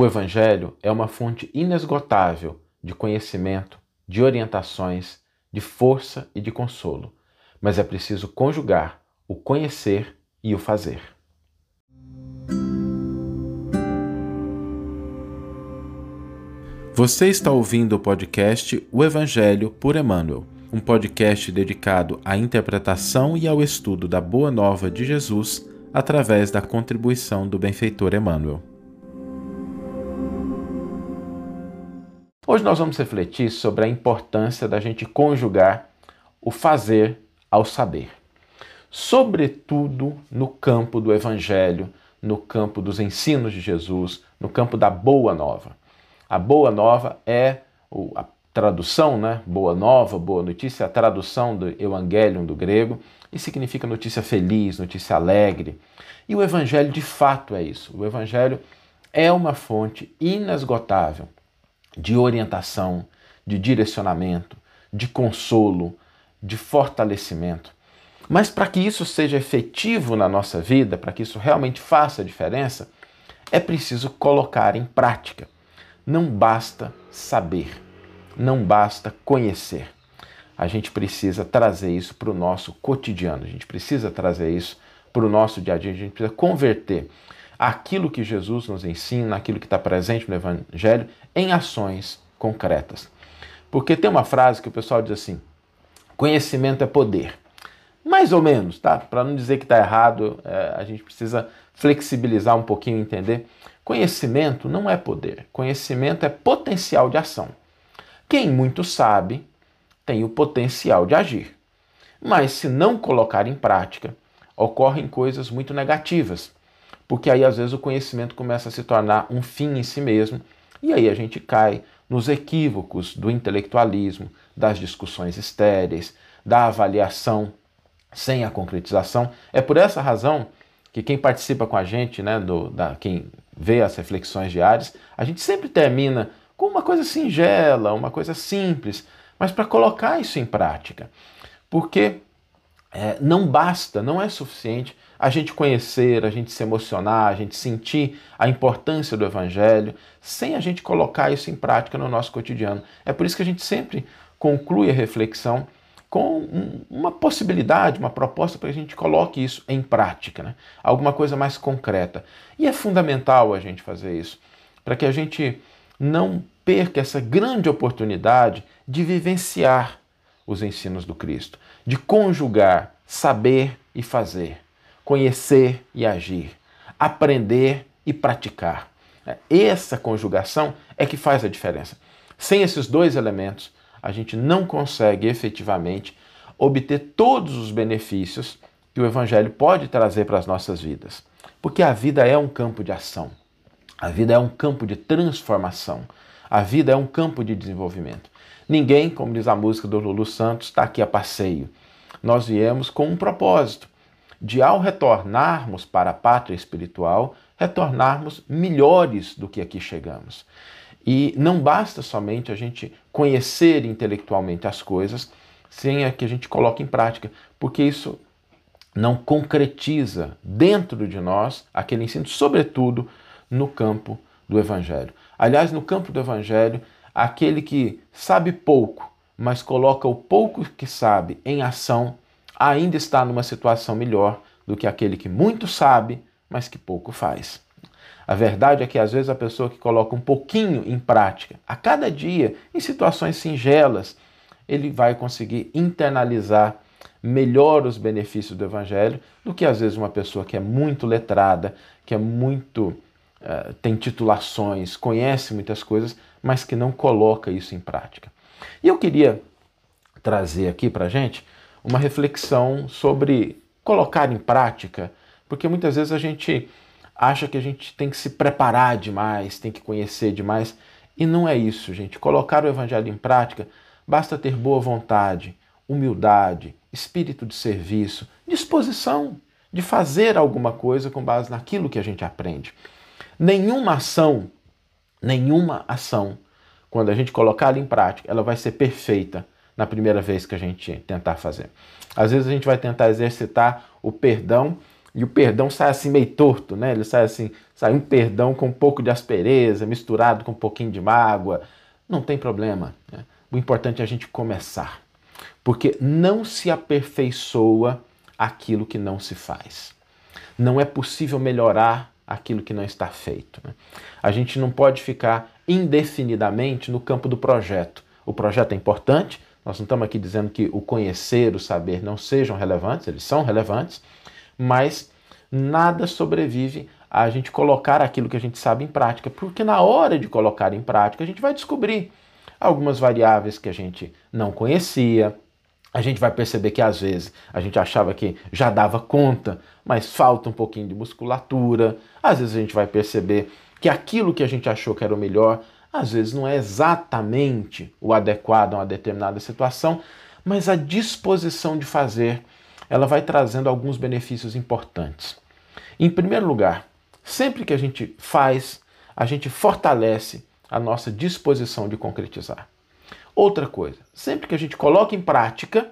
O Evangelho é uma fonte inesgotável de conhecimento, de orientações, de força e de consolo, mas é preciso conjugar o conhecer e o fazer. Você está ouvindo o podcast O Evangelho por Emmanuel, um podcast dedicado à interpretação e ao estudo da Boa Nova de Jesus através da contribuição do benfeitor Emmanuel. Hoje nós vamos refletir sobre a importância da gente conjugar o fazer ao saber, sobretudo no campo do Evangelho, no campo dos ensinos de Jesus, no campo da Boa Nova. A Boa Nova é a tradução, Boa Nova, Boa Notícia, a tradução do Evangelium do grego, e significa notícia feliz, notícia alegre. E o Evangelho de fato é isso. O Evangelho é uma fonte inesgotável de orientação, de direcionamento, de consolo, de fortalecimento. Mas para que isso seja efetivo na nossa vida, para que isso realmente faça a diferença, é preciso colocar em prática. Não basta saber, não basta conhecer. A gente precisa trazer isso para o nosso cotidiano, a gente precisa trazer isso para o nosso dia a dia, a gente precisa converter aquilo que Jesus nos ensina, aquilo que está presente no Evangelho, em ações concretas. Porque tem uma frase que o pessoal diz assim: conhecimento é poder. Mais ou menos, tá? Para não dizer que está errado, a gente precisa flexibilizar um pouquinho e entender. Conhecimento não é poder, conhecimento é potencial de ação. Quem muito sabe tem o potencial de agir, mas se não colocar em prática, ocorrem coisas muito negativas, porque aí às vezes o conhecimento começa a se tornar um fim em si mesmo, e aí a gente cai nos equívocos do intelectualismo, das discussões estéreis, da avaliação sem a concretização. É por essa razão que quem participa com a gente, quem vê as reflexões diárias, a gente sempre termina com uma coisa singela, uma coisa simples, mas para colocar isso em prática. Porque não basta, não é suficiente a gente conhecer, a gente se emocionar, a gente sentir a importância do Evangelho, sem a gente colocar isso em prática no nosso cotidiano. É por isso que a gente sempre conclui a reflexão com uma possibilidade, uma proposta para que a gente coloque isso em prática, Alguma coisa mais concreta. E é fundamental a gente fazer isso, para que a gente não perca essa grande oportunidade de vivenciar os ensinos do Cristo, de conjugar saber e fazer, conhecer e agir, aprender e praticar. Essa conjugação é que faz a diferença. Sem esses dois elementos, a gente não consegue efetivamente obter todos os benefícios que o Evangelho pode trazer para as nossas vidas. Porque a vida é um campo de ação, a vida é um campo de transformação, a vida é um campo de desenvolvimento. Ninguém, como diz a música do Lulu Santos, está aqui a passeio. Nós viemos com um propósito de, ao retornarmos para a pátria espiritual, retornarmos melhores do que aqui chegamos. E não basta somente a gente conhecer intelectualmente as coisas sem que a gente coloque em prática, porque isso não concretiza dentro de nós aquele ensino, sobretudo no campo do Evangelho. Aliás, no campo do Evangelho, aquele que sabe pouco, mas coloca o pouco que sabe em ação, ainda está numa situação melhor do que aquele que muito sabe, mas que pouco faz. A verdade é que às vezes a pessoa que coloca um pouquinho em prática, a cada dia, em situações singelas, ele vai conseguir internalizar melhor os benefícios do Evangelho do que às vezes uma pessoa que é muito letrada, que é muito tem titulações, conhece muitas coisas, mas que não coloca isso em prática. E eu queria trazer aqui para a gente uma reflexão sobre colocar em prática, porque muitas vezes a gente acha que a gente tem que se preparar demais, tem que conhecer demais. E não é isso, gente. Colocar o Evangelho em prática, basta ter boa vontade, humildade, espírito de serviço, disposição de fazer alguma coisa com base naquilo que a gente aprende. Nenhuma ação, quando a gente colocar ela em prática, ela vai ser perfeita na primeira vez que a gente tentar fazer. Às vezes a gente vai tentar exercitar o perdão E o perdão sai assim meio torto, né? Ele sai assim, sai um perdão com um pouco de aspereza, misturado com um pouquinho de mágoa. Não tem problema, né? O importante é a gente começar. Porque não se aperfeiçoa aquilo que não se faz. Não é possível melhorar aquilo que não está feito, né? A gente não pode ficar indefinidamente no campo do projeto. O projeto é importante, nós não estamos aqui dizendo que o conhecer, o saber não sejam relevantes, eles são relevantes, mas nada sobrevive a gente colocar aquilo que a gente sabe em prática, porque na hora de colocar em prática a gente vai descobrir algumas variáveis que a gente não conhecia, a gente vai perceber que às vezes a gente achava que já dava conta, mas falta um pouquinho de musculatura, às vezes a gente vai perceber que aquilo que a gente achou que era o melhor, às vezes não é exatamente o adequado a uma determinada situação, mas a disposição de fazer ela vai trazendo alguns benefícios importantes. Em primeiro lugar, sempre que a gente faz, a gente fortalece a nossa disposição de concretizar. Outra coisa, sempre que a gente coloca em prática,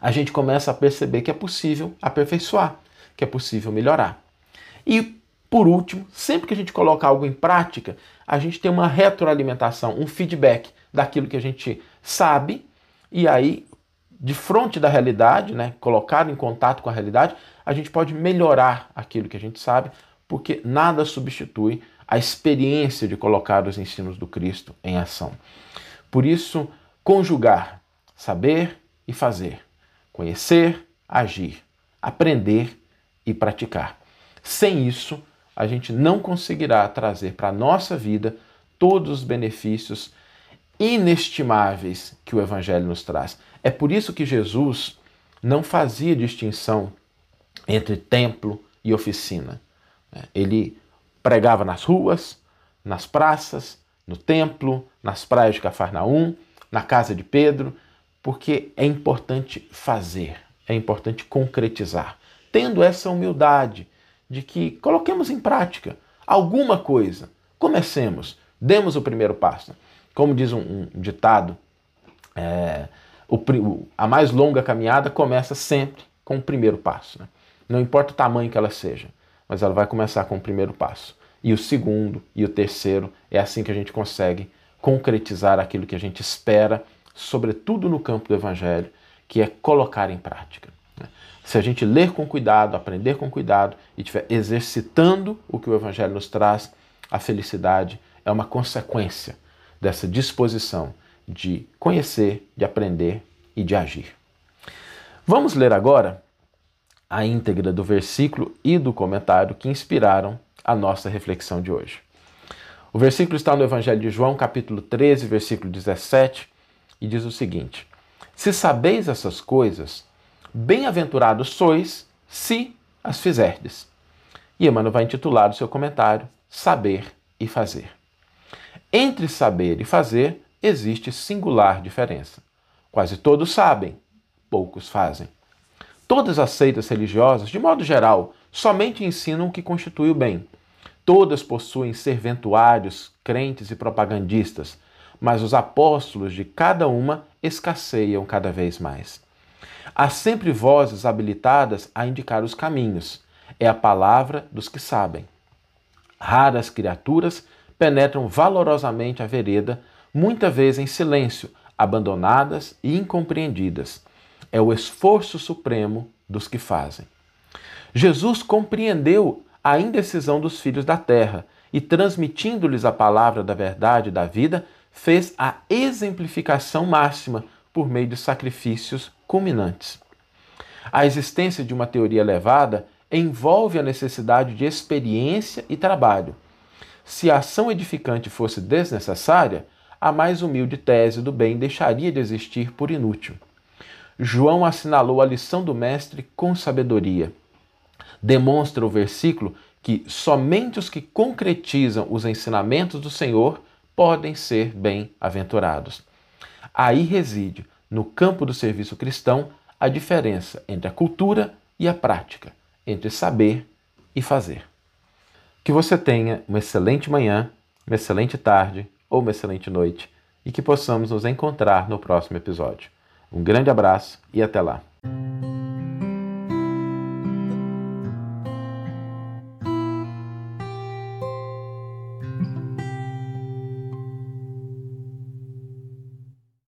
a gente começa a perceber que é possível aperfeiçoar, que é possível melhorar. E, por último, sempre que a gente coloca algo em prática, a gente tem uma retroalimentação, um feedback daquilo que a gente sabe, e aí, de frente da realidade, né, colocado em contato com a realidade, a gente pode melhorar aquilo que a gente sabe, porque nada substitui a experiência de colocar os ensinos do Cristo em ação. Por isso, conjugar saber e fazer, conhecer, agir, aprender e praticar. Sem isso, a gente não conseguirá trazer para a nossa vida todos os benefícios inestimáveis que o Evangelho nos traz. É por isso que Jesus não fazia distinção entre templo e oficina. Ele pregava nas ruas, nas praças, no templo, nas praias de Cafarnaum, na casa de Pedro, porque é importante fazer, é importante concretizar, tendo essa humildade de que coloquemos em prática alguma coisa, comecemos, demos o primeiro passo. Como diz um ditado, a mais longa caminhada começa sempre com o primeiro passo, né? Não importa o tamanho que ela seja, mas ela vai começar com o primeiro passo. E o segundo e o terceiro, é assim que a gente consegue concretizar aquilo que a gente espera, sobretudo no campo do Evangelho, que é colocar em prática, né? Se a gente ler com cuidado, aprender com cuidado e estiver exercitando o que o Evangelho nos traz, a felicidade é uma consequência dessa disposição de conhecer, de aprender e de agir. Vamos ler agora a íntegra do versículo e do comentário que inspiraram a nossa reflexão de hoje. O versículo está no Evangelho de João, capítulo 13, versículo 17, e diz o seguinte: se sabeis essas coisas, bem-aventurados sois se as fizerdes. E Emmanuel vai intitular o seu comentário Saber e Fazer. Entre saber e fazer existe singular diferença. Quase todos sabem, poucos fazem. Todas as seitas religiosas, de modo geral, somente ensinam o que constitui o bem. Todas possuem serventuários, crentes e propagandistas, mas os apóstolos de cada uma escasseiam cada vez mais. Há sempre vozes habilitadas a indicar os caminhos. É a palavra dos que sabem. Raras criaturas penetram valorosamente a vereda, muita vez em silêncio, abandonadas e incompreendidas. É o esforço supremo dos que fazem. Jesus compreendeu a indecisão dos filhos da terra e, transmitindo-lhes a palavra da verdade e da vida, fez a exemplificação máxima por meio de sacrifícios culminantes. A existência de uma teoria elevada envolve a necessidade de experiência e trabalho. Se a ação edificante fosse desnecessária, a mais humilde tese do bem deixaria de existir por inútil. João assinalou a lição do mestre com sabedoria. Demonstra o versículo que somente os que concretizam os ensinamentos do Senhor podem ser bem-aventurados. Aí reside, no campo do serviço cristão, a diferença entre a cultura e a prática, entre saber e fazer. Que você tenha uma excelente manhã, uma excelente tarde ou uma excelente noite e que possamos nos encontrar no próximo episódio. Um grande abraço e até lá!